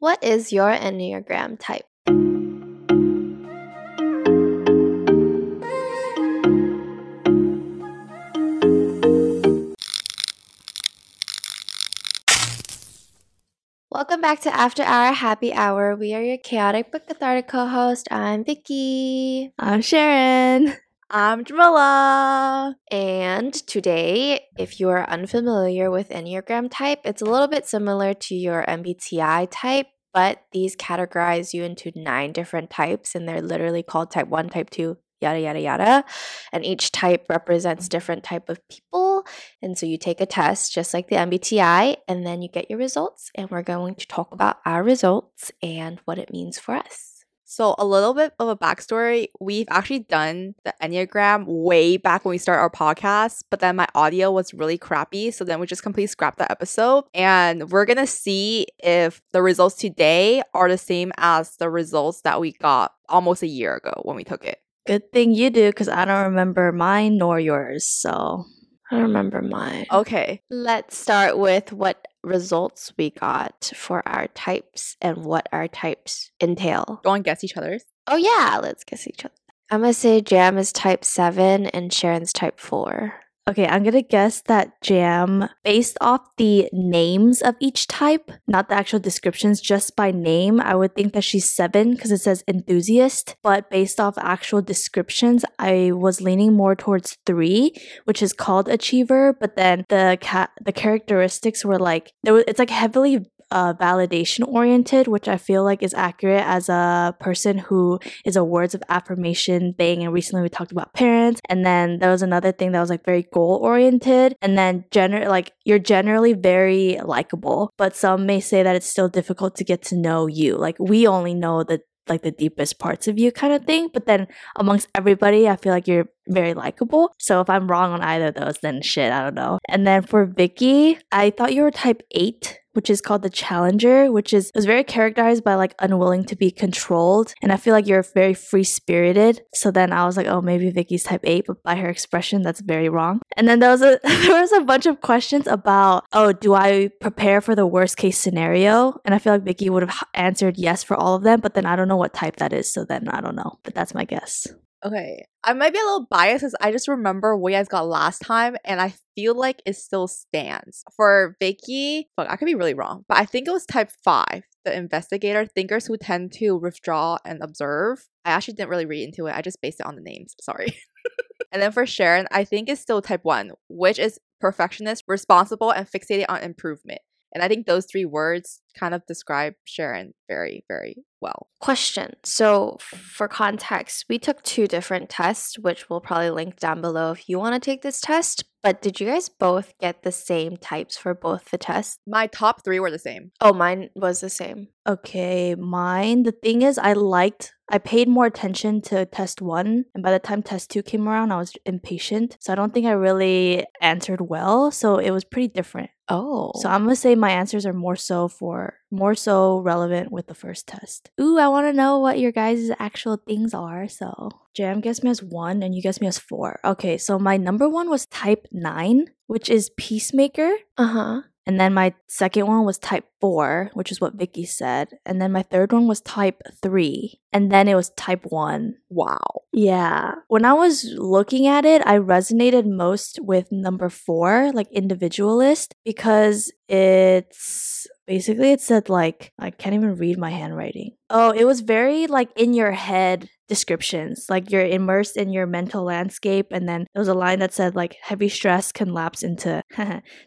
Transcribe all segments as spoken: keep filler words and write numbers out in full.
What is your Enneagram type? Welcome back to After Hour Happy Hour. We are your chaotic but cathartic co-host. I'm Vicky. I'm Sharon. I'm Jamila. And today, if you are unfamiliar with Enneagram type, it's a little bit similar to your M B T I type, but these categorize you into nine different types, and they're literally called type one, type two, yada, yada, yada. And each type represents different type of people. And so you take a test just like the M B T I, and then you get your results. And we're going to talk about our results and what it means for us. So a little bit of a backstory, we've actually done the Enneagram way back when we started our podcast, but then my audio was really crappy. So then we just completely scrapped that episode. And we're going to see if the results today are the same as the results that we got almost a year ago when we took it. Good thing you do, because I don't remember mine nor yours. So I don't remember mine. Okay. Let's start with what results we got for our types and what our types entail. Go and guess each other's. Oh yeah, let's guess each other. I'm gonna say Jam is type seven and Sharon's type four. Okay, I'm gonna guess that Jam, based off the names of each type, not the actual descriptions, just by name, I would think that she's seven because it says enthusiast, but based off actual descriptions, I was leaning more towards three, which is called achiever, but then the ca- the characteristics were like, there was, it's like heavily Uh, validation oriented, which I feel like is accurate as a person who is a words of affirmation thing. And recently we talked about parents, and then there was another thing that was like very goal oriented, and then gener- like you're generally very likable, but some may say that it's still difficult to get to know you. Like we only know the like the deepest parts of you kind of thing, but then amongst everybody I feel like you're very likable. So if I'm wrong on either of those, then shit, I don't know. And then for Vicky, I thought you were type eight, which is called the Challenger, which is was very characterized by like unwilling to be controlled. And I feel like you're very free-spirited. So then I was like, oh, maybe Vicky's type eight, but by her expression, that's very wrong. And then there was a, there was a bunch of questions about, oh, do I prepare for the worst case scenario? And I feel like Vicky would have answered yes for all of them, but then I don't know what type that is. So then I don't know, but that's my guess. Okay, I might be a little biased because I just remember what you guys got last time, and I feel like it still stands. For Vicky, fuck, I could be really wrong, but I think it was type five, the investigator, thinkers who tend to withdraw and observe. I actually didn't really read into it. I just based it on the names. Sorry. And then for Sharon, I think it's still type one, which is perfectionist, responsible, and fixated on improvement. And I think those three words kind of describe Sharon very, very well. Question. So for context, we took two different tests, which we'll probably link down below if you want to take this test. But did you guys both get the same types for both the tests? My top three were the same. Oh, mine was the same. Okay, mine. The thing is, I liked... I paid more attention to test one, and by the time test two came around, I was impatient. So I don't think I really answered well. So it was pretty different. Oh. So I'm going to say my answers are more so for more so relevant with the first test. Ooh, I want to know what your guys' actual things are. So Jam guessed me as one and you guessed me as four. Okay, so my number one was type nine, which is peacemaker. Uh-huh. And then my second one was type four, which is what Vicky said. And then my third one was type three. And then it was type one. Wow. Yeah. When I was looking at it, I resonated most with number four, like individualist, because it's basically it said like, I can't even read my handwriting. Oh, it was very like in your head descriptions. Like you're immersed in your mental landscape. And then there was a line that said like heavy stress can lapse into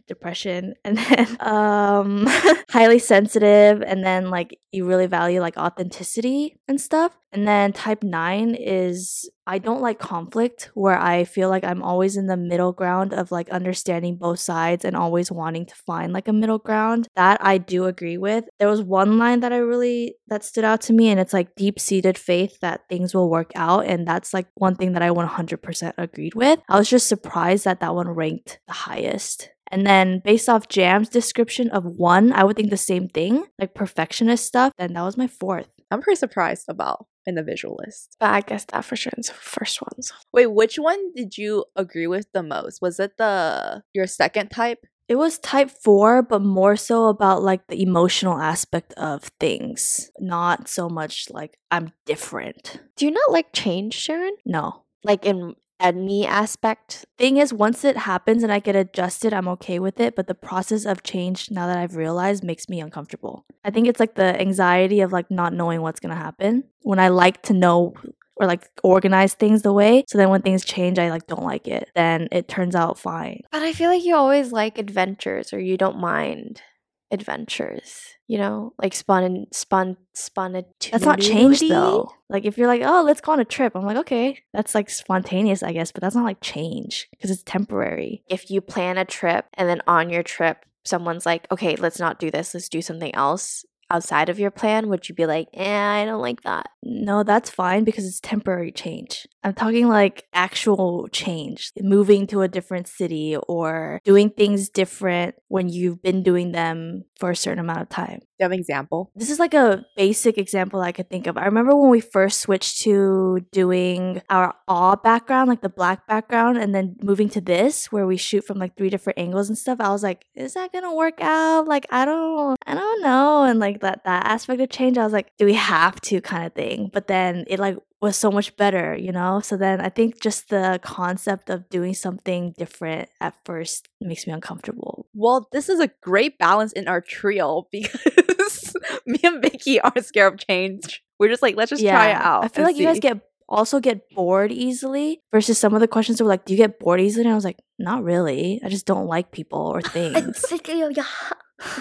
depression. And then um, highly sensitive. And then like you really value like authenticity and stuff. And then type nine is I don't like conflict, where I feel like I'm always in the middle ground of like understanding both sides and always wanting to find like a middle ground. That I do agree with. There was one line that I really that stood out to me, and it's like deep-seated faith that things will work out, and that's like one thing that I one hundred percent agreed with. I was just surprised that that one ranked the highest. And then based off Jam's description of one, I would think the same thing, like perfectionist stuff, and that was my fourth. I'm pretty surprised about individualist. But I guess that for sure is the first ones. Wait, which one did you agree with the most? Was it the your second type? It was type four, but more so about like the emotional aspect of things. Not so much like I'm different. Do you not like change, Sharon? No. Like in any aspect? Thing is, once it happens and I get adjusted, I'm okay with it. But the process of change, now that I've realized, makes me uncomfortable. I think it's like the anxiety of like not knowing what's going to happen. When I like to know or like organize things the way, so then when things change, I like don't like it. Then it turns out fine. But I feel like you always like adventures, or you don't mind adventures, you know, like spon spon spontaneity. That's not change though. Like if you're like, oh, let's go on a trip, I'm like, okay, that's like spontaneous, I guess, but that's not like change because it's temporary. If you plan a trip and then on your trip someone's like, okay, let's not do this, let's do something else outside of your plan, would you be like, eh, I don't like that? No, that's fine because it's temporary change. I'm talking like actual change, moving to a different city or doing things different when you've been doing them for a certain amount of time. Do you have an example? This is like a basic example I could think of. I remember when we first switched to doing our awe background, like the black background, and then moving to this where we shoot from like three different angles and stuff. I was like, is that gonna work out? Like, I don't, I don't know. And like, that that aspect of change, I was like, do we have to, kind of thing. But then it like was so much better, you know? So then I think just the concept of doing something different at first makes me uncomfortable. Well, this is a great balance in our trio because me and Vicky aren't scared of change. We're just like, let's just yeah, try it out. I feel like see. You guys get also get bored easily versus some of the questions were like, do you get bored easily? And I was like, not really. I just don't like people or things.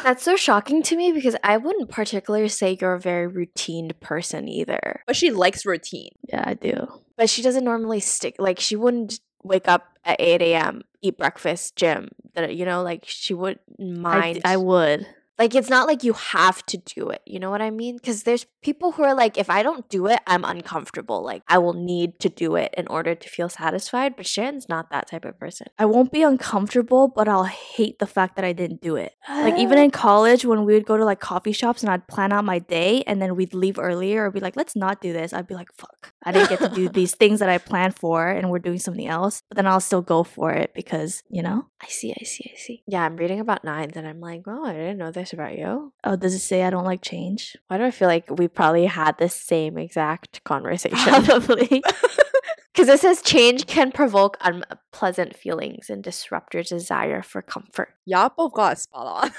That's so shocking to me because I wouldn't particularly say you're a very routine person either. But she likes routine. Yeah, I do. But she doesn't normally stick. Like, she wouldn't wake up at eight a.m., eat breakfast, gym. You know, like, she wouldn't mind. I, I would. Like, it's not like you have to do it. You know what I mean? Because there's people who are like, if I don't do it, I'm uncomfortable. Like, I will need to do it in order to feel satisfied. But Shan's not that type of person. I won't be uncomfortable, but I'll hate the fact that I didn't do it. Like, even in college, when we would go to, like, coffee shops and I'd plan out my day and then we'd leave earlier or be like, let's not do this. I'd be like, fuck. I didn't get to do these things that I planned for and we're doing something else. But then I'll still go for it because, you know? I see, I see, I see. Yeah, I'm reading about nines and I'm like, well, I didn't know this about you. Oh, does it say I don't like change? Why do I feel like we probably had the same exact conversation? Probably. Because it says change can provoke unpleasant feelings and disrupt your desire for comfort. Y'all both got spot on.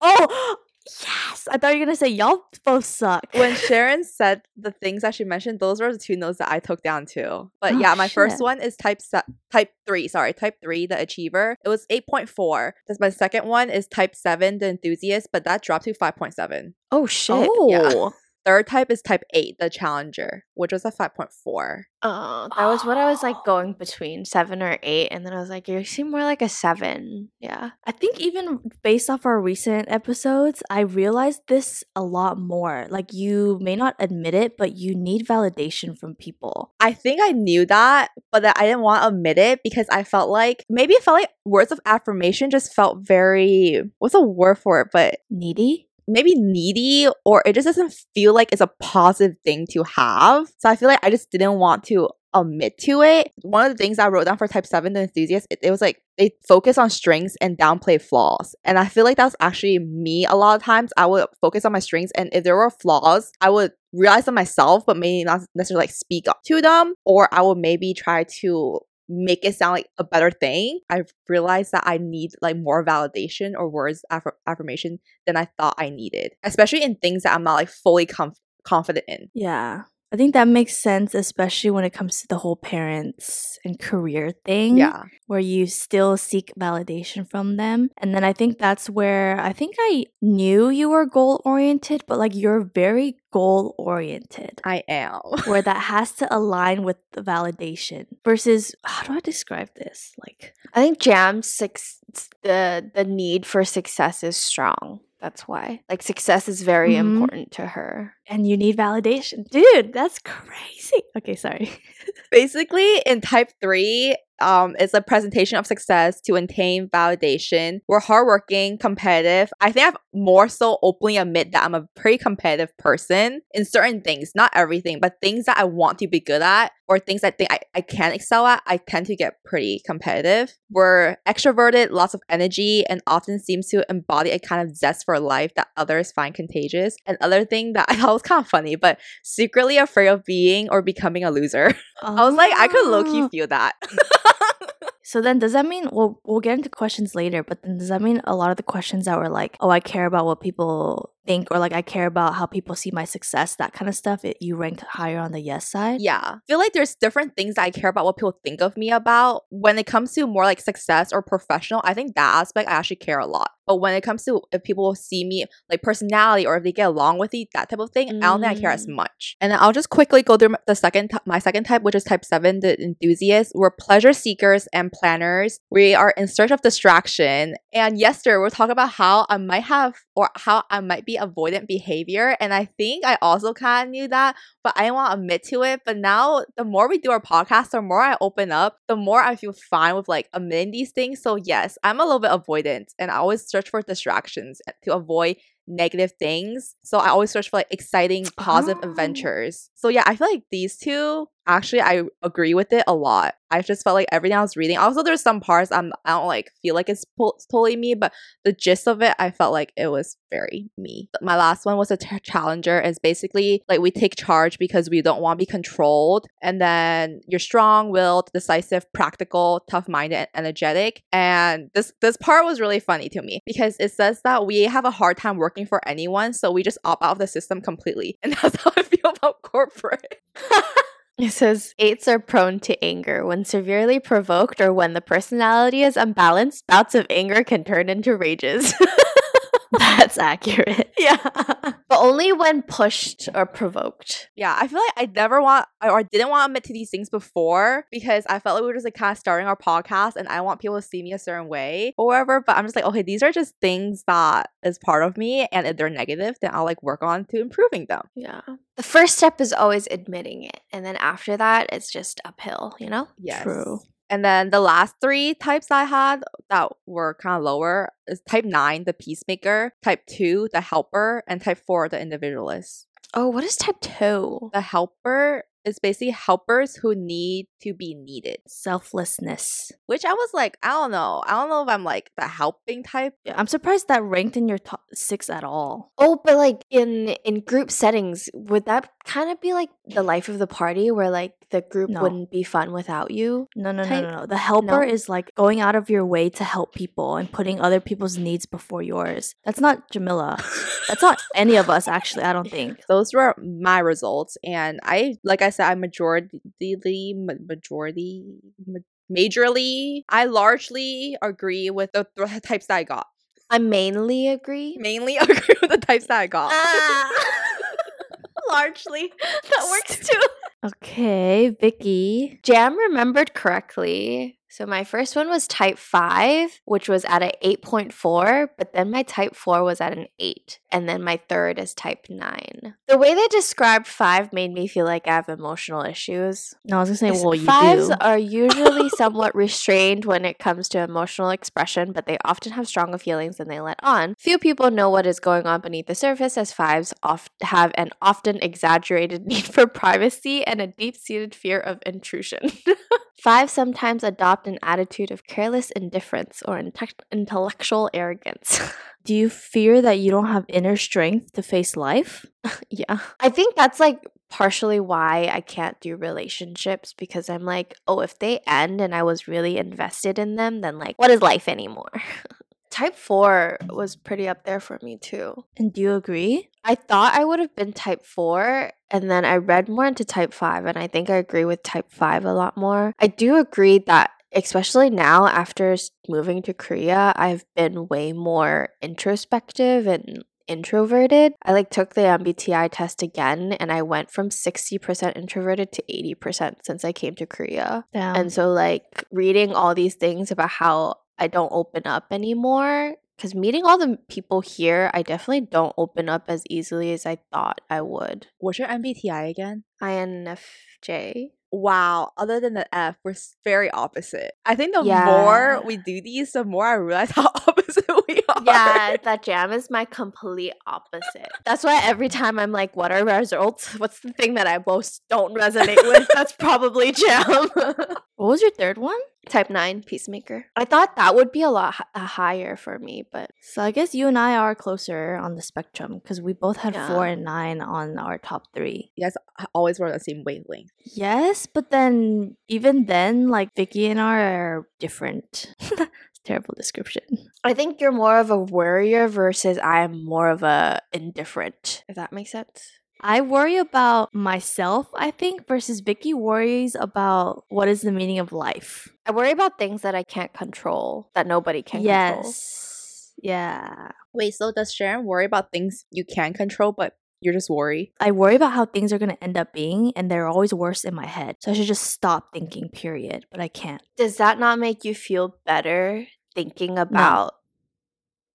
Oh, yes. I thought you were going to say y'all both suck. When Sharon said the things that she mentioned, those were the two notes that I took down too. But oh, yeah, my shit. First one is type se- type three. Sorry, type three, the achiever. It was eight point four. That's my second one is type seven, the enthusiast, but that dropped to five point seven. Oh, shit. Oh. Yeah. Third type is type eight, the challenger, which was a five point four. Oh, that was what I was like going between, seven or eight. And then I was like, you seem more like a seven. Yeah. I think even based off our recent episodes, I realized this a lot more. Like, you may not admit it, but you need validation from people. I think I knew that, but that I didn't want to admit it because I felt like, maybe it felt like words of affirmation just felt very, what's a word for it? But needy? Maybe needy, or it just doesn't feel like it's a positive thing to have. So I feel like I just didn't want to admit to it. One of the things I wrote down for type seven, the enthusiast, it, it was like they focus on strengths and downplay flaws. And I feel like that was actually me a lot of times. I would focus on my strengths, and if there were flaws, I would realize them myself, but maybe not necessarily like speak up to them, or I would maybe try to make it sound like a better thing. I realized that I need like more validation or words aff- affirmation than I thought I needed, especially in things that I'm not like fully comf- confident in. Yeah, I think that makes sense, especially when it comes to the whole parents and career thing. Yeah, where you still seek validation from them. And then I think that's where I think I knew you were goal oriented, but like you're very goal oriented. I am. Where that has to align with the validation versus, how do I describe this? Like, I think Jam's six, the the need for success is strong. That's why. Like, success is very mm-hmm. important to her. And you need validation. Dude, that's crazy. Okay, sorry. Basically, in type three, Um, it's a presentation of success to attain validation. We're hardworking, competitive. I think I've more so openly admit that I'm a pretty competitive person in certain things, not everything, but things that I want to be good at or things I think I, I can excel at, I tend to get pretty competitive. We're extroverted, lots of energy, and often seems to embody a kind of zest for life that others find contagious. Another thing that I thought was kind of funny, but secretly afraid of being or becoming a loser. Oh. I was like, I could low-key feel that. So then does that mean, well, we'll get into questions later, but then does that mean a lot of the questions that were like, oh, I care about what people think, or like I care about how people see my success, that kind of stuff, it, you ranked higher on the yes side? Yeah. I feel like there's different things that I care about what people think of me about. When it comes to more like success or professional, I think that aspect I actually care a lot. But when it comes to if people see me like personality or if they get along with me, that type of thing, mm. I don't think I care as much. And then I'll just quickly go through the second t- my second type, which is type seven, the enthusiast. We're pleasure seekers and planners. We are in search of distraction. And yesterday we'll talk about how I might have or how I might be avoidant behavior, and I think I also kind of knew that, but I didn't want to admit to it. But now the more we do our podcast, the more I open up, the more I feel fine with like admitting these things. So yes, I'm a little bit avoidant, and I always search for distractions to avoid negative things. So I always search for like exciting, positive oh. adventures. So yeah, I feel like these two, actually I agree with it a lot. I just felt like everything I was reading, also there's some parts I'm, I don't like feel like it's po- totally me, but the gist of it, I felt like it was very me. My last one was a t- challenger. Is basically like we take charge because we don't want to be controlled. And then you're strong-willed, decisive, practical, tough-minded, and energetic. And this this part was really funny to me because it says that we have a hard time working for anyone, so we just opt out of the system completely, and that's how I feel about corporate. It says, eights are prone to anger. When severely provoked or when the personality is unbalanced, bouts of anger can turn into rages. That's accurate. Yeah. But only when pushed or provoked. Yeah. I feel like I never want, or I didn't want to admit to these things before because I felt like we were just like kind of starting our podcast and I want people to see me a certain way or whatever. But I'm just like, okay, these are just things that is part of me. And if they're negative, then I'll like work on to improving them. Yeah. The first step is always admitting it. And then after that, it's just uphill, you know? Yes. True. And then the last three types I had that were kind of lower is type nine, the peacemaker, type two, the helper, and type four, the individualist. Oh, what is type two? The helper is basically helpers who need to be needed. Selflessness. Which I was like, I don't know. I don't know if I'm like the helping type. Yeah, I'm surprised that ranked in your top six at all. Oh, but like in, in group settings, would that kind of be like the life of the party where like the group no. wouldn't be fun without you? No, no, type? no, no, no. The helper no. is like going out of your way to help people and putting other people's needs before yours. That's not Jamila. That's not any of us, actually, I don't think. Those were my results. And I, like I said, I majority, majority, majorly, I largely agree with the th- types that I got. I mainly agree. Mainly agree with the types that I got. Ah. Largely. That works too. Okay, Vicky. Jam remembered correctly. So my first one was type five, which was at an eight point four, but then my type four was at an eight, and then my third is type nine. The way they described five made me feel like I have emotional issues. No, I was going to say, well, you fives do. Fives are usually somewhat restrained when it comes to emotional expression, but they often have stronger feelings than they let on. Few people know what is going on beneath the surface, as fives oft- have an often exaggerated need for privacy and a deep-seated fear of intrusion. Five sometimes adopt an attitude of careless indifference or inte- intellectual arrogance. Do you fear that you don't have inner strength to face life? Yeah. I think that's like partially why I can't do relationships, because I'm like, oh, if they end and I was really invested in them, then like, what is life anymore? Type four was pretty up there for me too. And do you agree? I thought I would have been type four, and then I read more into type five, and I think I agree with type five a lot more. I do agree that especially now after moving to Korea, I've been way more introspective and introverted. I like took the M B T I test again, and I went from sixty percent introverted to eighty percent since I came to Korea. Damn. And so like reading all these things about how I don't open up anymore, because meeting all the people here, I definitely don't open up as easily as I thought I would. What's your M B T I again? I N F J. wow, other than the F, we're very opposite. I think the yeah. more we do these, the more I realize how opposite we are. Yeah, that jam is my complete opposite. That's why every time I'm like, what are results? What's the thing that I most don't resonate with? That's probably jam. What was your third one? Type nine, peacemaker. I thought that would be a lot h- higher for me, but... So I guess you and I are closer on the spectrum because we both had yeah. four and nine on our top three. You guys always were on the same wavelength. Yes, but then, even then, like, Vicky and I are different. Terrible description. I think you're more of a worrier versus I am more of a indifferent, if that makes sense. I worry about myself, I think, versus Vicky worries about what is the meaning of life. I worry about things that I can't control, that nobody can yes. control. Yes. Yeah. Wait, so does Sharon worry about things you can control, but you're just worried? I worry about how things are going to end up being, and they're always worse in my head. So I should just stop thinking, period. But I can't. Does that not make you feel better thinking about...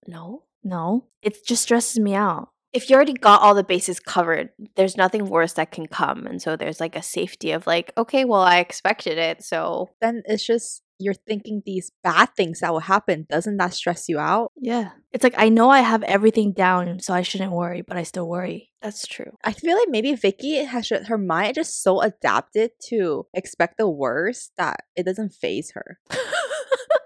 No? No. No. It just stresses me out. If you already got all the bases covered, there's nothing worse that can come. And so there's like a safety of like, okay, well, I expected it. So then it's just you're thinking these bad things that will happen. Doesn't that stress you out? Yeah. It's like, I know I have everything down, so I shouldn't worry, but I still worry. That's true. I feel like maybe Vicky has her mind just so adapted to expect the worst that it doesn't faze her.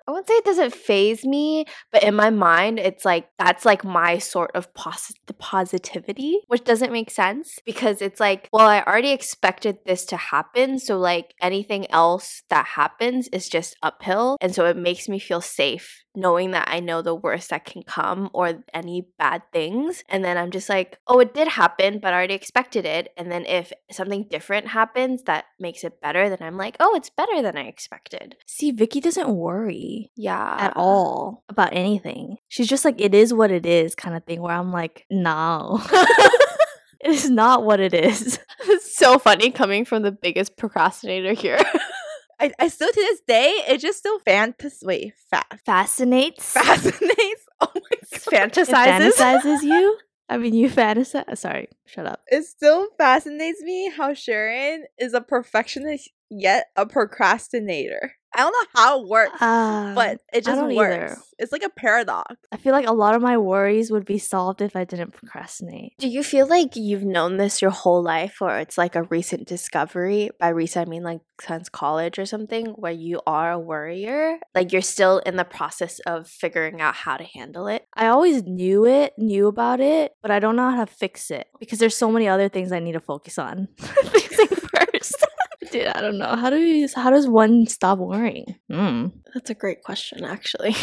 I wouldn't say it doesn't phase me, but in my mind, it's like, that's like my sort of pos- positivity, which doesn't make sense because it's like, well, I already expected this to happen. So like anything else that happens is just uphill. And so it makes me feel safe knowing that I know the worst that can come or any bad things. And then I'm just like, oh, it did happen, but I already expected it. And then if something different happens that makes it better, then I'm like, oh, it's better than I expected. See, Vicky doesn't worry. Yeah. At all about anything. She's just like, it is what it is kind of thing where I'm like, no. It is not what it is. It's so funny coming from the biggest procrastinator here. I, I still to this day, it just still fantas- wait, fa- fascinates. Fascinates. Oh my God. Fantasizes. It fantasizes you. I mean, you fantasize. Sorry, shut up. It still fascinates me how Sharon is a perfectionist yet a procrastinator. I don't know how it works, uh, but it just works. Either. It's like a paradox. I feel like a lot of my worries would be solved if I didn't procrastinate. Do you feel like you've known this your whole life or it's like a recent discovery? By recent, I mean like since college or something where you are a worrier. Like you're still in the process of figuring out how to handle it. I always knew it, knew about it, but I don't know how to fix it because there's so many other things I need to focus on. Fixing first. Dude, I don't know. How do you, how does one stop worrying? Mm. That's a great question, actually.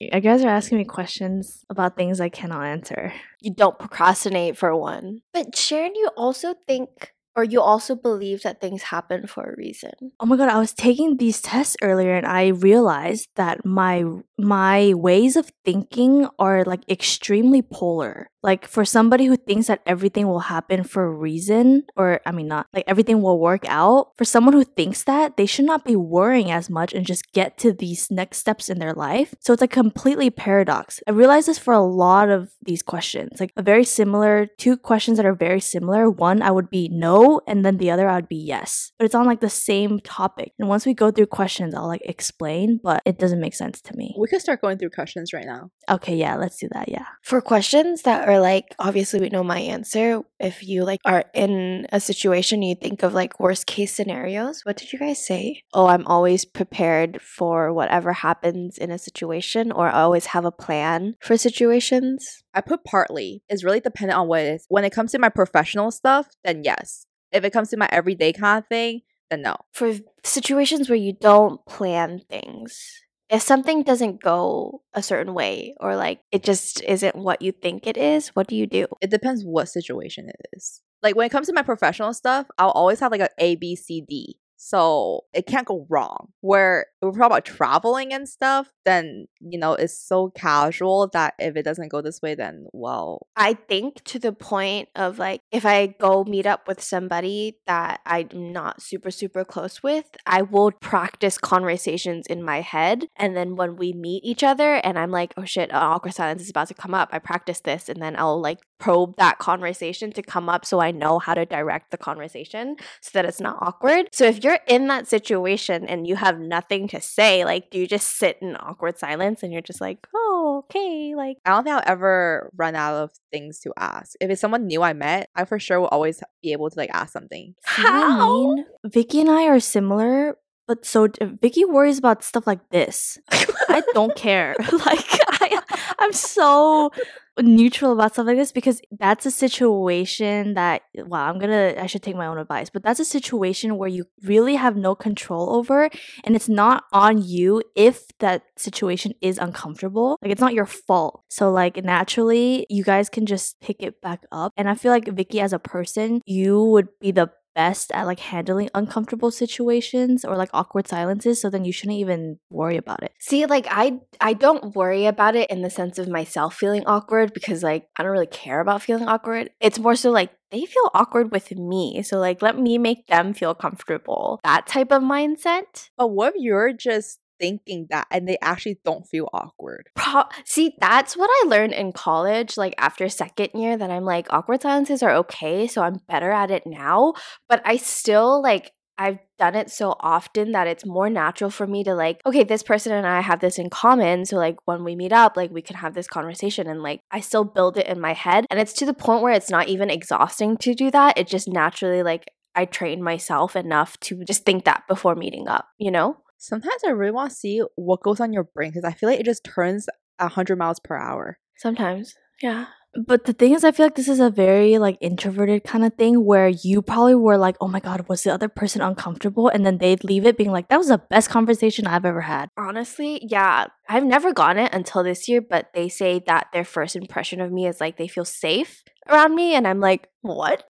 You guys are asking me questions about things I cannot answer. You don't procrastinate for one. But Sharon, you also think... Or you also believe that things happen for a reason. Oh my God, I was taking these tests earlier and I realized that my my ways of thinking are like extremely polar. Like for somebody who thinks that everything will happen for a reason, or I mean not, like everything will work out. For someone who thinks that, they should not be worrying as much and just get to these next steps in their life. So it's a completely paradox. I realized this for a lot of these questions. Like a very similar, two questions that are very similar. One, I would be no. And then the other I would be yes, but it's on like the same topic. And once we go through questions, I'll like explain, but it doesn't make sense to me. We could start going through questions right now. Okay, yeah, let's do that. Yeah, for questions that are like obviously we know my answer. If you like are in a situation, you think of like worst case scenarios. What did you guys say? Oh, I'm always prepared for whatever happens in a situation, or I always have a plan for situations. I put partly. It's really dependent on what it is. When it comes to my professional stuff, then yes. If it comes to my everyday kind of thing, then no. For situations where you don't plan things, if something doesn't go a certain way or like it just isn't what you think it is, what do you do? It depends what situation it is. Like when it comes to my professional stuff, I'll always have like an A, B, C, D. So it can't go wrong. Where we're talking about traveling and stuff, then, you know, it's so casual that if it doesn't go this way, then, well. I think to the point of like, if I go meet up with somebody that I'm not super, super close with, I will practice conversations in my head. And then when we meet each other and I'm like, oh shit, an awkward silence is about to come up, I practice this and then I'll like probe that conversation to come up so I know how to direct the conversation so that it's not awkward. So if you're in that situation and you have nothing to say, like, do you just sit in awkward silence and you're just like, oh, okay. Like, I don't think I'll ever run out of things to ask. If it's someone new I met, I for sure will always be able to like ask something. How? Vicky and I are similar, but so Vicky worries about stuff like this. I don't care. Like, I, I'm so neutral about stuff like this because that's a situation that, well, I'm gonna, I should take my own advice, but that's a situation where you really have no control over, and it's not on you if that situation is uncomfortable. Like, it's not your fault. So like, naturally, you guys can just pick it back up. And I feel like Vicky as a person, you would be the best at like handling uncomfortable situations or like awkward silences, so then you shouldn't even worry about it. See, like I I don't worry about it in the sense of myself feeling awkward because like I don't really care about feeling awkward. It's more so like they feel awkward with me, so like let me make them feel comfortable. That type of mindset. But what if you're just thinking that and they actually don't feel awkward? Pro- See, that's what I learned in college, like after second year, that I'm like, awkward silences are okay, so I'm better at it now. But I still like, I've done it so often that it's more natural for me to like, okay, this person and I have this in common, so like when we meet up, like we can have this conversation, and like I still build it in my head. And it's to the point where it's not even exhausting to do that. It just naturally, like I train myself enough to just think that before meeting up, you know? Sometimes I really want to see what goes on your brain because I feel like it just turns one hundred miles per hour. Sometimes, yeah. But the thing is, I feel like this is a very like introverted kind of thing where you probably were like, oh my God, was the other person uncomfortable? And then they'd leave it being like, that was the best conversation I've ever had. Honestly, yeah. I've never gotten it until this year, but they say that their first impression of me is like they feel safe around me. And I'm like, what?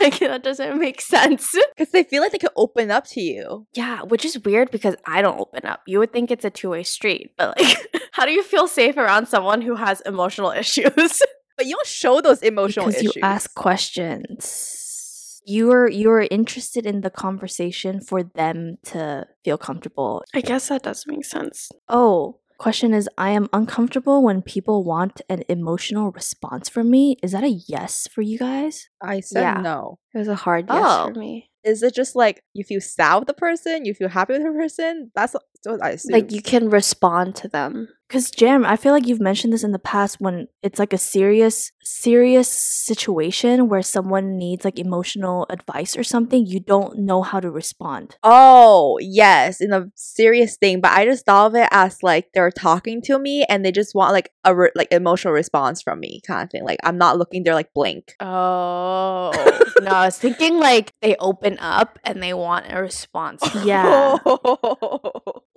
Like, that doesn't make sense. Because they feel like they could open up to you. Yeah, which is weird because I don't open up. You would think it's a two-way street, but like, how do you feel safe around someone who has emotional issues? But you don't show those emotional because issues. Because you ask questions. You're you're interested in the conversation for them to feel comfortable. I guess that does make sense. Oh, question is, I am uncomfortable when people want an emotional response from me. Is that a yes for you guys? I said yeah. No. It was a hard yes oh. for me. Is it just like you feel sad with the person, you feel happy with the person? That's what I assume. Like you can respond to them. Because Jam, I feel like you've mentioned this in the past when it's like a serious, serious situation where someone needs like emotional advice or something, you don't know how to respond. Oh, yes, in a serious thing. But I just thought of it as like they're talking to me and they just want like a re- like emotional response from me kind of thing. Like I'm not looking, they're like blank. Oh, no, I was thinking like they open up and they want a response. Yeah.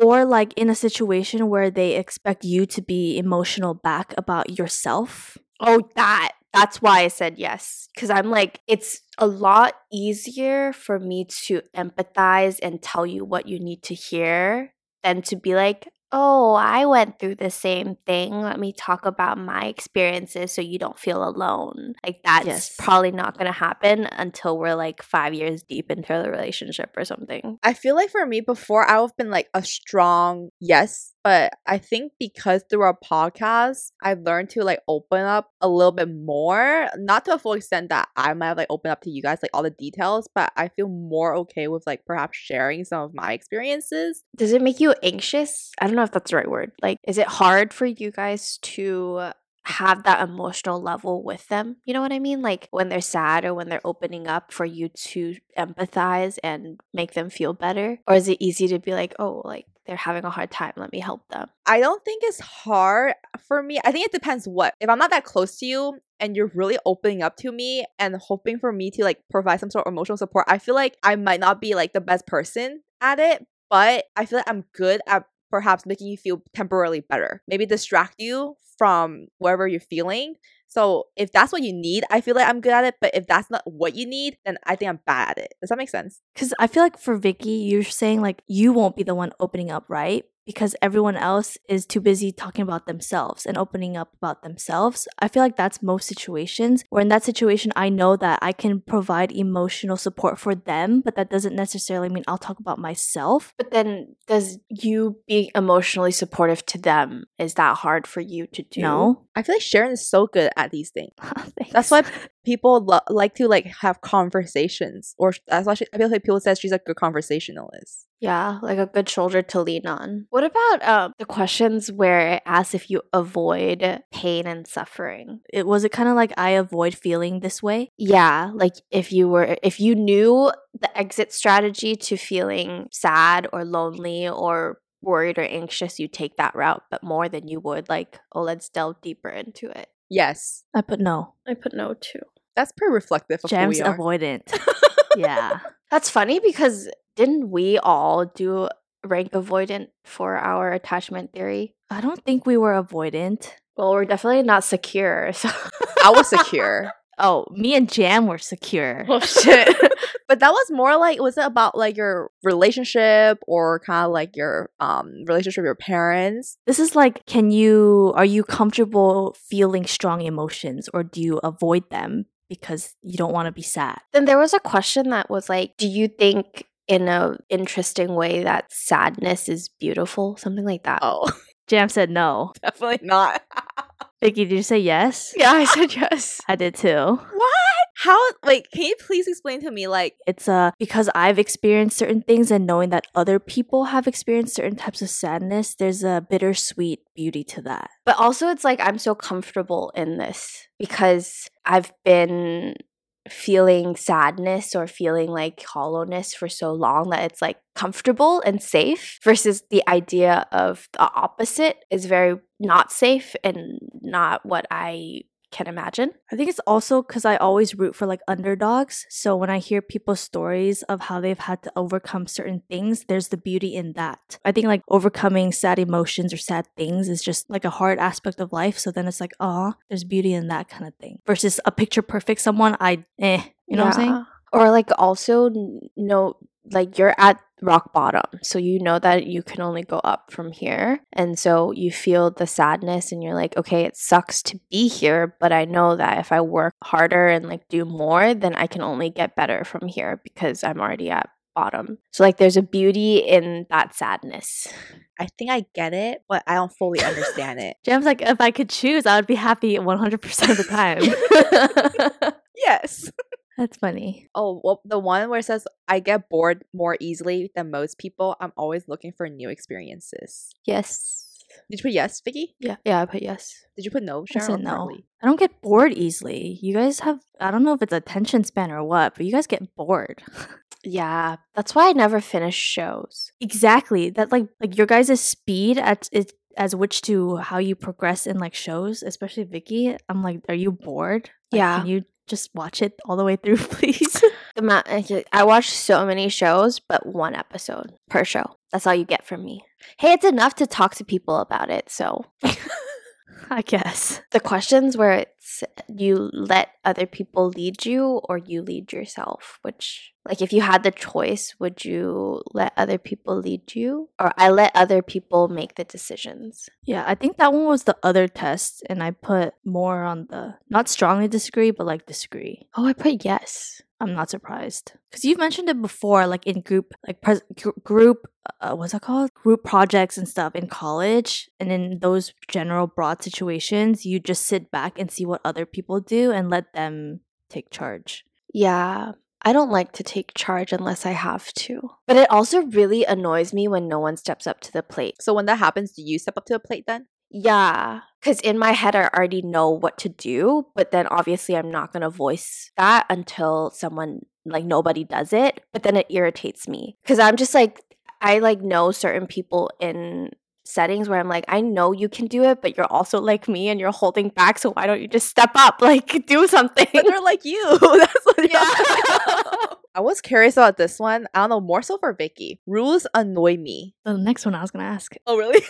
Or like in a situation where they expect you to be emotional back about yourself. Oh, that. That's why I said yes. Because I'm like, it's a lot easier for me to empathize and tell you what you need to hear than to be like, oh, I went through the same thing. Let me talk about my experiences so you don't feel alone. Like, that's yes. probably not going to happen until we're like five years deep into the relationship or something. I feel like for me before, I would have been like a strong yes. But I think because through our podcast, I've learned to like open up a little bit more. Not to a full extent that I might have like opened up to you guys, like all the details, but I feel more okay with like perhaps sharing some of my experiences. Does it make you anxious? I don't know if that's the right word. Like, is it hard for you guys to have that emotional level with them? You know what I mean? Like when they're sad or when they're opening up for you to empathize and make them feel better? Or is it easy to be like, oh, like they're having a hard time, let me help them? I don't think it's hard for me. I think it depends what. If I'm not that close to you and you're really opening up to me and hoping for me to like provide some sort of emotional support, I feel like I might not be like the best person at it, but I feel like I'm good at perhaps making you feel temporarily better. Maybe distract you from wherever you're feeling. So if that's what you need, I feel like I'm good at it. But if that's not what you need, then I think I'm bad at it. Does that make sense? Because I feel like for Vicky, you're saying like you won't be the one opening up, right? because everyone else is too busy talking about themselves and opening up about themselves. I feel like that's most situations, where in that situation, I know that I can provide emotional support for them, but that doesn't necessarily mean I'll talk about myself. But then does you being emotionally supportive to them, is that hard for you to do? No. I feel like Sharon is so good at these things. That's why people lo- like to like have conversations, or that's why she, I feel like people say she's like a conversationalist. Yeah, like a good shoulder to lean on. What about um, the questions where it asks if you avoid pain and suffering? It was it kind of like I avoid feeling this way? Yeah, like if you were if you knew the exit strategy to feeling sad or lonely or worried or anxious, you take that route, but more than you would like, oh, let's delve deeper into it. Yes. I put no. I put no too. That's pretty reflective of Gems who we are. Avoidant. Yeah. That's funny because didn't we all do rank avoidant for our attachment theory? I don't think we were avoidant. Well, we're definitely not secure. So. I was secure. Oh, me and Jam were secure. Oh, shit. But that was more like, was it about like your relationship or kind of like your um relationship with your parents? This is like, can you, are you comfortable feeling strong emotions or do you avoid them because you don't want to be sad? Then there was a question that was like, do you think in an interesting way that sadness is beautiful? Something like that. Oh. Jam said no. Definitely not. Vicky, did you say yes? Yeah, I said yes. I did too. What? How? Like, can you please explain to me? Like, it's uh, because I've experienced certain things and knowing that other people have experienced certain types of sadness, there's a bittersweet beauty to that. But also, it's like I'm so comfortable in this because I've been feeling sadness or feeling like hollowness for so long that it's like comfortable and safe, versus the idea of the opposite is very not safe and not what I can imagine. I think it's also because I always root for like underdogs. So when I hear people's stories of how they've had to overcome certain things, there's the beauty in that. I think like overcoming sad emotions or sad things is just like a hard aspect of life. So then it's like, oh, there's beauty in that kind of thing. Versus a picture perfect someone, I, eh, you know yeah. what I'm saying? Or like also know, like you're at rock bottom. So you know that you can only go up from here. And so you feel the sadness and you're like, okay, it sucks to be here, but I know that if I work harder and like do more, then I can only get better from here because I'm already at bottom. So like there's a beauty in that sadness. I think I get it, but I don't fully understand it. Jam's like, if I could choose, I would be happy one hundred percent of the time. Yes. That's funny. Oh, well, the one where it says, I get bored more easily than most people. I'm always looking for new experiences. Yes. Did you put yes, Vicky? Yeah. Yeah, I put yes. Did you put no, Sharon? I said no. Partly? I don't get bored easily. You guys have, I don't know if it's attention span or what, but you guys get bored. Yeah. That's why I never finish shows. Exactly. That like, like your guys' speed at it, as which to how you progress in like shows, especially Vicky. I'm like, are you bored? Like, yeah. Can you just watch it all the way through, please? The ma- I watch so many shows, but one episode per show. That's all you get from me. Hey, it's enough to talk to people about it, so. I guess. The questions where it's you let other people lead you or you lead yourself, which, like, if you had the choice, would you let other people lead you? Or I let other people make the decisions. Yeah, I think that one was the other test, and I put more on the, not strongly disagree, but, like, disagree. Oh, I put yes. I'm not surprised. Because you've mentioned it before, like, in group, like, pres- gr- group, uh, what's it called? Group projects and stuff in college. And in those general broad situations, you just sit back and see what other people do and let them take charge. Yeah. I don't like to take charge unless I have to. But it also really annoys me when no one steps up to the plate. So when that happens, do you step up to the plate then? Yeah, because in my head, I already know what to do, but then obviously I'm not going to voice that until someone, like nobody does it, but then it irritates me because I'm just like, I like know certain people in settings where I'm like, I know you can do it, but you're also like me and you're holding back, so why don't you just step up, like do something? But they're like you. That's what yeah. Like. I was curious about this one. I don't know, more so for Vicky. Rules annoy me. The next one I was going to ask. Oh, really?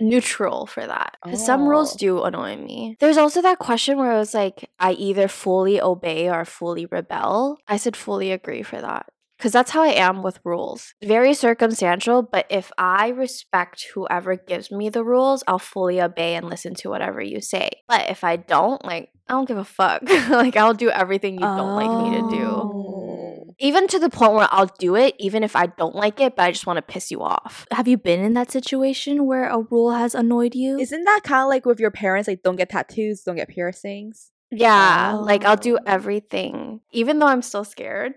Neutral for that. Because oh. Some rules do annoy me. There's also that question where I was like, I either fully obey or fully rebel. I said fully agree for that. because that's how I am with rules. Very circumstantial, but if I respect whoever gives me the rules, I'll fully obey and listen to whatever you say. But if I don't, like, I don't give a fuck. Like, I'll do everything you don't oh. like me to do. Even to the point where I'll do it, even if I don't like it, but I just want to piss you off. Have you been in that situation where a rule has annoyed you? Isn't that kind of like with your parents, like, don't get tattoos, don't get piercings? Yeah, oh. like, I'll do everything, even though I'm still scared.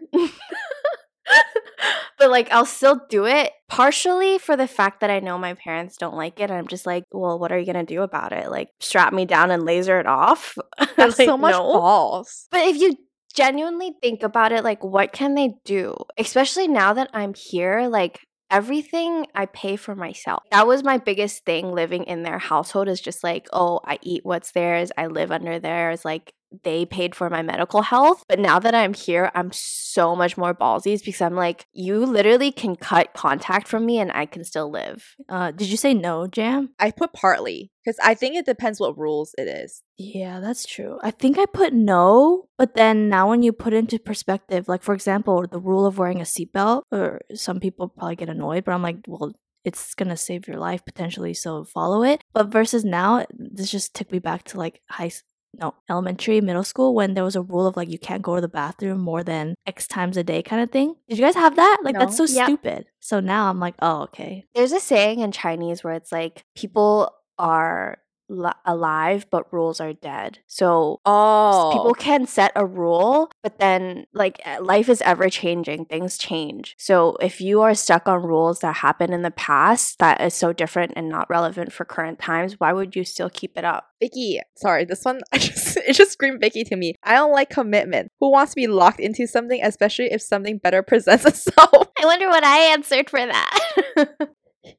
But, like, I'll still do it partially for the fact that I know my parents don't like it. And I'm just like, well, what are you going to do about it? Like, strap me down and laser it off? That's like, so much no. balls. But if you genuinely think about it, like, what can they do? Especially now that I'm here, like, everything I pay for myself. That was my biggest thing living in their household is just like, oh, I eat what's theirs. I live under theirs. Like, they paid for my medical health. But now that I'm here, I'm so much more ballsy because I'm like, you literally can cut contact from me and I can still live. Uh, did you say no, Jam? I put partly because I think it depends what rules it is. Yeah, that's true. I think I put no, but then now when you put into perspective, like, for example, the rule of wearing a seatbelt, or some people probably get annoyed, but I'm like, well, it's going to save your life potentially, so follow it. But versus now, this just took me back to like high no, elementary, middle school, when there was a rule of like, you can't go to the bathroom more than X times a day kind of thing. Did you guys have that? Like, no. That's so yep. stupid. So now I'm like, oh, okay. There's a saying in Chinese where it's like, people are li- alive, but rules are dead. So oh. people can set a rule, but then like life is ever changing. Things change. So if you are stuck on rules that happened in the past that is so different and not relevant for current times, why would you still keep it up? Vicky, sorry, this one, I just it just screamed Vicky to me. I don't like commitment. Who wants to be locked into something, especially if something better presents itself? I wonder what I answered for that.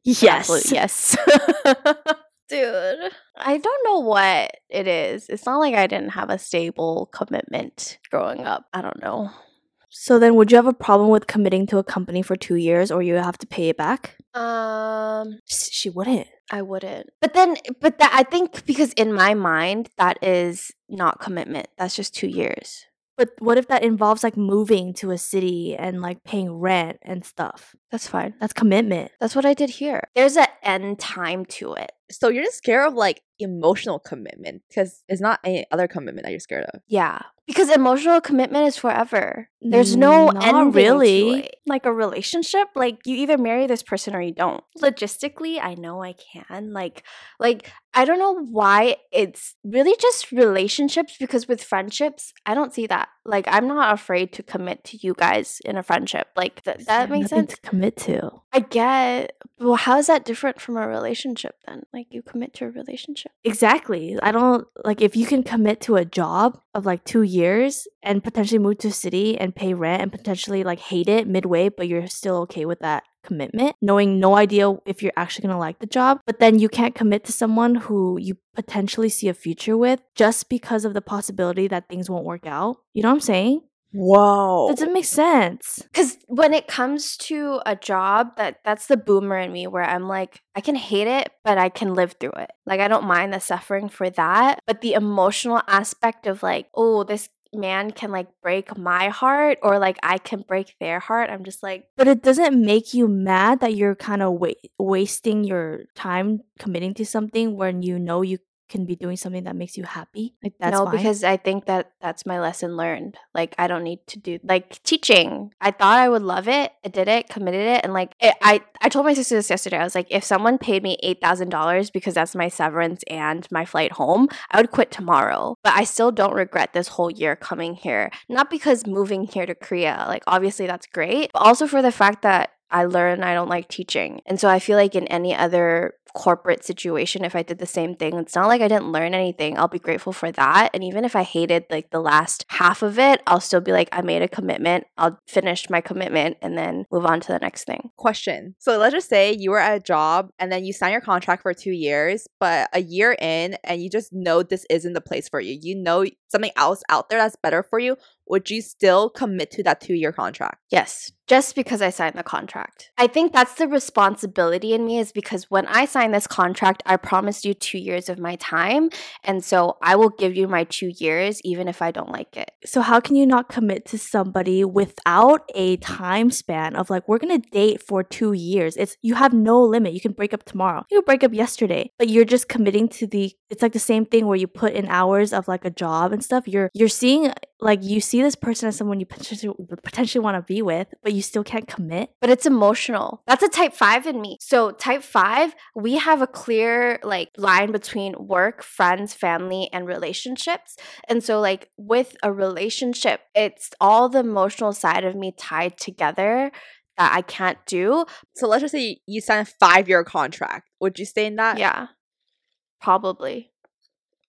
Yes. Absolutely. Yes. Dude, I don't know what it is. It's not like I didn't have a stable commitment growing up. I don't know. So then would you have a problem with committing to a company for two years or you have to pay it back? Um, she wouldn't. I wouldn't. But then, but that I think because in my mind, that is not commitment. That's just two years. But what if that involves like moving to a city and like paying rent and stuff? That's fine. That's commitment. That's what I did here. There's an end time to it. So you're just scared of like emotional commitment because it's not any other commitment that you're scared of. Yeah. Because emotional commitment is forever. There's no not ending really. To it. Like a relationship, like you either marry this person or you don't. Logistically, I know I can. Like, like I don't know why it's really just relationships because with friendships, I don't see that. Like I'm not afraid to commit to you guys in a friendship. Like th- that makes sense. To commit to. I get. Well, how is that different from a relationship then? Like you commit to a relationship. Exactly. I don't like if you can commit to a job of like two years and potentially move to a city and pay rent and potentially like hate it midway, but you're still okay with that commitment, knowing no idea if you're actually going to like the job. But then you can't commit to someone who you potentially see a future with just because of the possibility that things won't work out. You know what I'm saying? Whoa. That doesn't make sense. Because when it comes to a job, that, that's the boomer in me where I'm like, I can hate it, but I can live through it. Like, I don't mind the suffering for that. But the emotional aspect of like, oh, this man can like break my heart or like I can break their heart. I'm just like, but it doesn't make you mad that you're kind of wa- wasting your time committing to something when you know you can be doing something that makes you happy. Like that's no, fine. Because I think that that's my lesson learned. Like I don't need to do like teaching. I thought I would love it. I did it, committed it, and like it, I, I told my sister this yesterday. I was like, if someone paid me eight thousand dollars because that's my severance and my flight home, I would quit tomorrow. But I still don't regret this whole year coming here. Not because moving here to Korea, like obviously that's great, but also for the fact that I learn I don't like teaching. And so I feel like in any other corporate situation, if I did the same thing, it's not like I didn't learn anything. I'll be grateful for that. And even if I hated like the last half of it, I'll still be like, I made a commitment. I'll finish my commitment and then move on to the next thing. Question. So let's just say you were at a job and then you sign your contract for two years, but a year in and you just know this isn't the place for you. You know something else out there that's better for you. Would you still commit to that two-year contract? Yes. just because I signed the contract. I think that's the responsibility in me, is because when I signed this contract, I promised you two years of my time. And so I will give you my two years, even if I don't like it. So how can you not commit to somebody without a time span of like, we're going to date for two years? It's, you have no limit. You can break up tomorrow. You can break up yesterday, but you're just committing to the, it's like the same thing where you put in hours of like a job and stuff. You're, you're seeing like, you see this person as someone you potentially, potentially want to be with, but you still can't commit. But it's emotional. That's a type five in me. So type five, we have a clear like line between work, friends, family, and relationships. And so like with a relationship, it's all the emotional side of me tied together that I can't do. So let's just say you sign a five-year contract. Would you stay in that? Yeah, probably.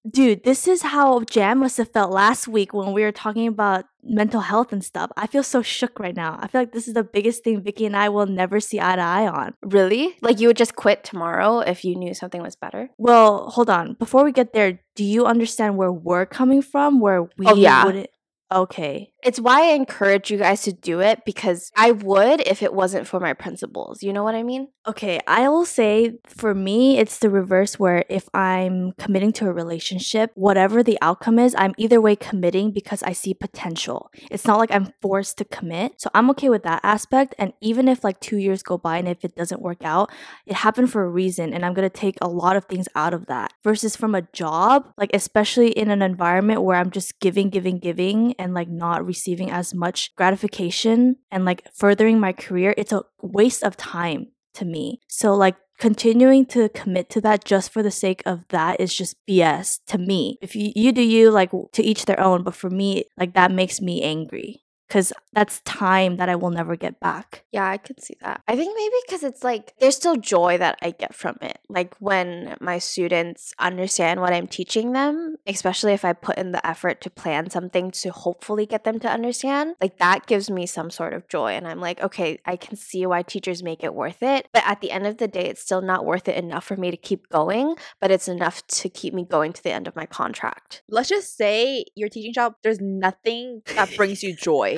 Dude, this is how Jan must have felt last week when we were talking about mental health and stuff. I feel so shook right now. I feel like this is the biggest thing Vicky and I will never see eye to eye on. Really? Like you would just quit tomorrow if you knew something was better? Well, hold on. Before we get there, do you understand where we're coming from? Where we oh, yeah. wouldn't... Okay. It's why I encourage you guys to do it, because I would if it wasn't for my principles. You know what I mean? Okay. I will say for me, it's the reverse, where if I'm committing to a relationship, whatever the outcome is, I'm either way committing because I see potential. It's not like I'm forced to commit. So I'm okay with that aspect. And even if like two years go by and if it doesn't work out, it happened for a reason. And I'm going to take a lot of things out of that versus from a job, like especially in an environment where I'm just giving, giving, giving and like not receiving as much gratification and like furthering my career. It's a waste of time to me. So like continuing to commit to that just for the sake of that is just B S to me. If you, you do you, like to each their own, but for me, like that makes me angry. Because that's time that I will never get back. Yeah, I can see that. I think maybe because it's like, there's still joy that I get from it. Like when my students understand what I'm teaching them, especially if I put in the effort to plan something to hopefully get them to understand, like that gives me some sort of joy. And I'm like, okay, I can see why teachers make it worth it. But at the end of the day, it's still not worth it enough for me to keep going, but it's enough to keep me going to the end of my contract. Let's just say your teaching job, there's nothing that brings you joy.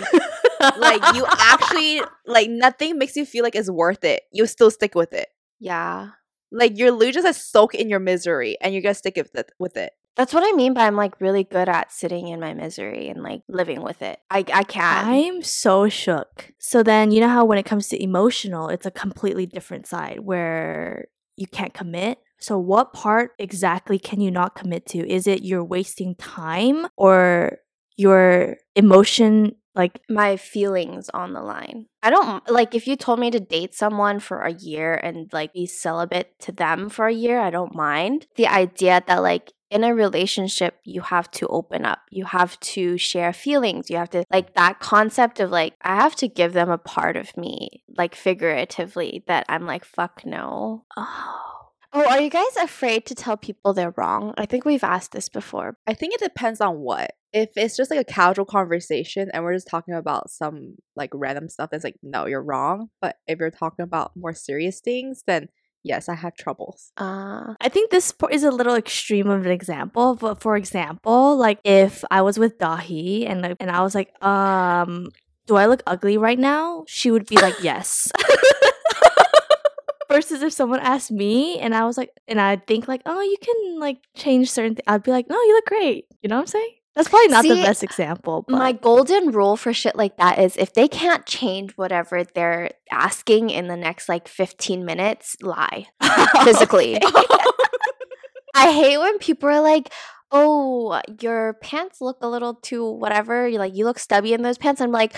Like you actually, like nothing makes you feel like it's worth it. You still stick with it. Yeah. Like you're literally just like, soak in your misery and you're going to stick with it. That's what I mean by I'm like really good at sitting in my misery and like living with it. I, I can't. I'm so shook. So then you know how when it comes to emotional, it's a completely different side where you can't commit. So what part exactly can you not commit to? Is it you're wasting time or your emotion? Like my feelings on the line. I don't, like if you told me to date someone for a year and like be celibate to them for a year, I don't mind. The idea that like in a relationship, you have to open up. You have to share feelings. You have to like that concept of like, I have to give them a part of me, like figuratively, that I'm like, fuck no. Oh. Oh, are you guys afraid to tell people they're wrong? I think we've asked this before. I think it depends on what. If it's just like a casual conversation and we're just talking about some like random stuff, it's like, no, you're wrong. But if you're talking about more serious things, then yes, I have troubles. Uh, I think this is a little extreme of an example. But for example, like if I was with Dahi and, and I was like, um, do I look ugly right now? She would be like, yes. Versus if someone asked me and I was like, and I think like, oh, you can like change certain things. I'd be like, no, you look great. You know what I'm saying? That's probably not See, the best example. But. My golden rule for shit like that is if they can't change whatever they're asking in the next like fifteen minutes, lie physically. I hate when people are like, oh, your pants look a little too whatever. You're like, you look stubby in those pants. I'm like,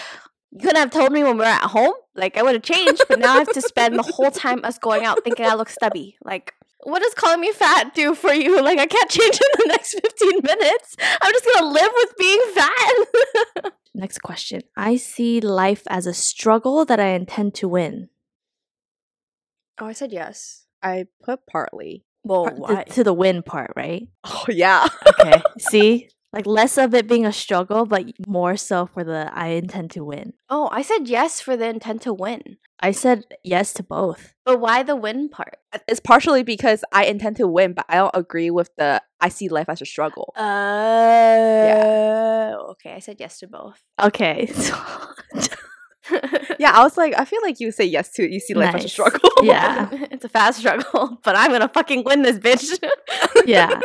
you couldn't have told me when we were at home. Like, I would have changed, but now I have to spend the whole time us going out thinking I look stubby. Like, what does calling me fat do for you? Like, I can't change in the next fifteen minutes. I'm just going to live with being fat. Next question. I see life as a struggle that I intend to win. Oh, I said yes. I put partly. Well, Part- why? To the win part, right? Oh, yeah. Okay. See? Like less of it being a struggle, but more so for the I intend to win. Oh, I said yes for the intent to win. I said yes to both. But why the win part? It's partially because I intend to win, but I don't agree with the I see life as a struggle. Uh, yeah. Okay, I said yes to both. Okay. So Yeah, I was like, I feel like you say yes to it. You see life nice. as a struggle. Yeah. It's a fast struggle, but I'm going to fucking win this bitch. Yeah.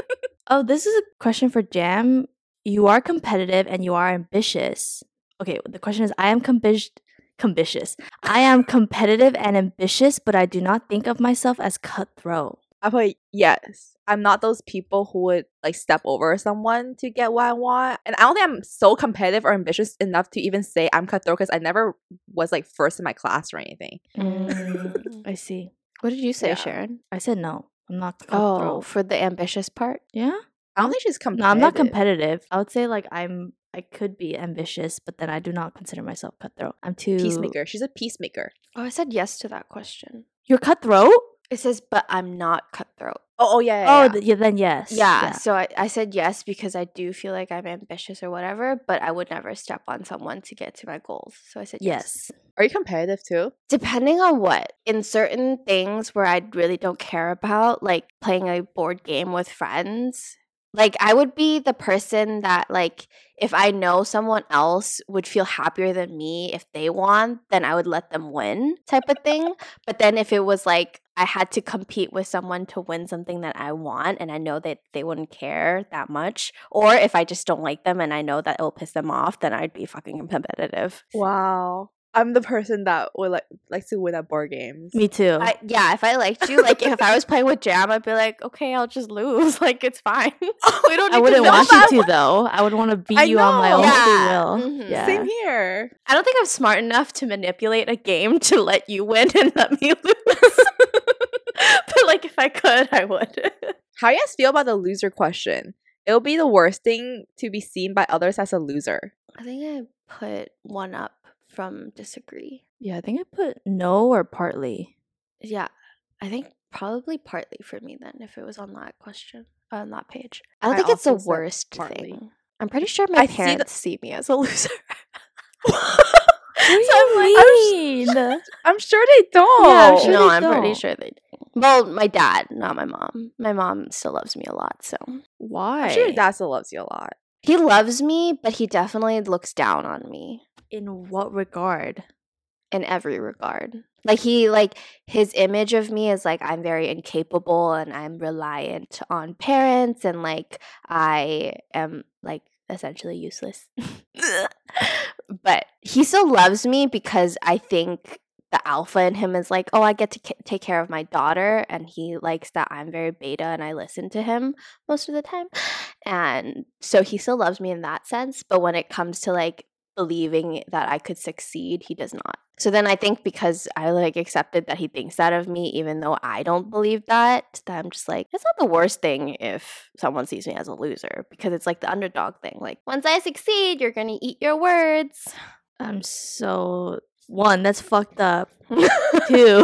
Oh, this is a question for Jam. You are competitive and you are ambitious. Okay, the question is, I am combi- combitious. I am competitive and ambitious, but I do not think of myself as cutthroat. I put yes. I'm not those people who would like step over someone to get what I want. And I don't think I'm so competitive or ambitious enough to even say I'm cutthroat because I never was like first in my class or anything. Mm, I see. What did you say, yeah. Sharon? I said no. I'm not cutthroat. Oh, for the ambitious part? Yeah. I don't think she's competitive. No, I'm not competitive. I would say like I'm, I could be ambitious, but then I do not consider myself cutthroat. I'm too... Peacemaker. She's a peacemaker. Oh, I said yes to that question. You're cutthroat? It says, but I'm not cutthroat. Oh, oh yeah, yeah. Oh, yeah. Th- yeah, then yes. Yeah, yeah. So I, I said yes because I do feel like I'm ambitious or whatever, but I would never step on someone to get to my goals. So I said yes. yes. Are you competitive too? Depending on what. In certain things where I really don't care about, like playing a board game with friends... Like, I would be the person that, like, if I know someone else would feel happier than me if they won, then I would let them win type of thing. But then if it was, like, I had to compete with someone to win something that I want and I know that they wouldn't care that much, or if I just don't like them and I know that it'll piss them off, then I'd be fucking competitive. Wow. I'm the person that would like like to win at board games. Me too. I, yeah, if I liked you, like if I was playing with Jam, I'd be like, okay, I'll just lose. Like it's fine. We don't. Need I wouldn't to want you to want... though. I would want to beat I you know. on my own yeah. free will. Mm-hmm. Yeah. Same here. I don't think I'm smart enough to manipulate a game to let you win and let me lose. But like if I could, I would. How do you guys feel about the loser question? It'll be the worst thing to be seen by others as a loser. I think I put one up. From disagree. Yeah, I think I put no or partly. Yeah, I think probably partly for me then if it was on that question, uh, on that page. I don't I think it's the worst partly. thing. I'm pretty sure my I parents see, the- see me as a loser. What do so you mean? I'm, like, I'm, I'm sure they don't. Yeah, I'm sure no, they I'm don't. pretty sure they don't. Well, my dad, not my mom. My mom still loves me a lot, so. Why? I'm sure your dad still loves you a lot. He loves me, but he definitely looks down on me. In what regard? In every regard. Like he, like his image of me is like I'm very incapable and I'm reliant on parents and like I am like essentially useless. But he still loves me because I think the alpha in him is like, oh, I get to c- take care of my daughter, and he likes that I'm very beta and I listen to him most of the time. And so he still loves me in that sense. But when it comes to like believing that I could succeed, he does not. So then I think because I like accepted that he thinks that of me, even though I don't believe that, that I'm just like, it's not the worst thing if someone sees me as a loser because it's like the underdog thing. Like once I succeed, you're going to eat your words. I'm so... One, that's fucked up. Two,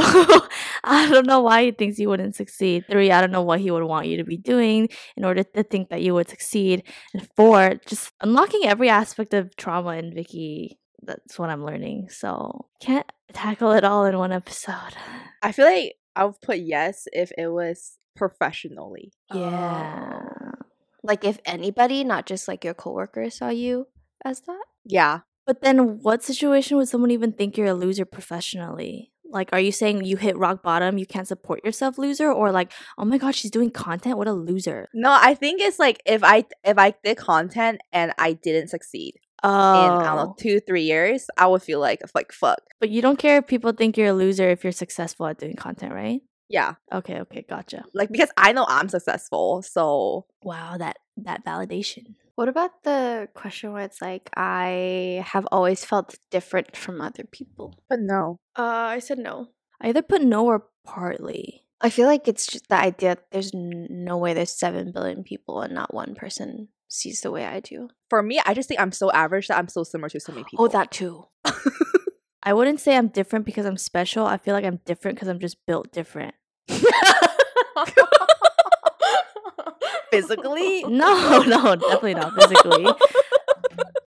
I don't know why he thinks you wouldn't succeed. Three, I don't know what he would want you to be doing in order to think that you would succeed. And four, just unlocking every aspect of trauma in Vicky. That's what I'm learning. So can't tackle it all in one episode. I feel like I would put yes if it was professionally. Yeah. Oh. Like if anybody, not just like your coworker, saw you as that? Yeah. But then what situation would someone even think you're a loser professionally? Like, are you saying you hit rock bottom, you can't support yourself, loser? Or like, oh my God, she's doing content? What a loser. No, I think it's like if I if I did content and I didn't succeed oh. in, I don't know, two, three years, I would feel like, like, fuck. But you don't care if people think you're a loser if you're successful at doing content, right? Yeah. Okay, okay, gotcha. Like, because I know I'm successful, so. Wow, that that validation. What about the question where it's like, I have always felt different from other people? But no. Uh, I said no. I either put no or partly. I feel like it's just the idea that there's no way there's seven billion people and not one person sees the way I do. For me, I just think I'm so average that I'm so similar to so many people. Oh, that too. I wouldn't say I'm different because I'm special. I feel like I'm different because I'm just built different. Physically? No, no, definitely not physically.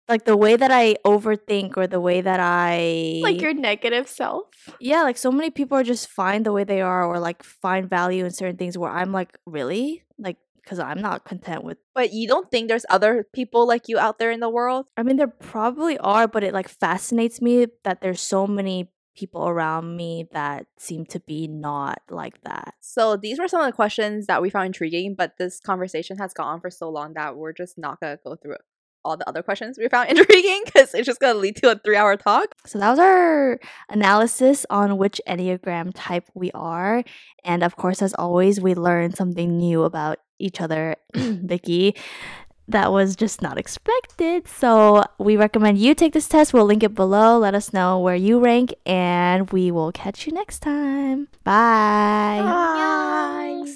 Like the way that I overthink or the way that I... Like your negative self? Yeah, like so many people are just fine the way they are or like find value in certain things where I'm like, really? Like because I'm not content with. But you don't think there's other people like you out there in the world? I mean, there probably are, but it like fascinates me that there's so many people around me that seem to be not like that. So these were some of the questions that we found intriguing, but this conversation has gone on for so long that we're just not going to go through all the other questions we found intriguing because it's just going to lead to a three-hour talk. So that was our analysis on which Enneagram type we are. And of course, as always, we learned something new about each other, Vicky. That was just not expected. So we recommend you take this test. We'll link it below. Let us know where you rank, and we will catch you next time. Bye. Bye. Bye.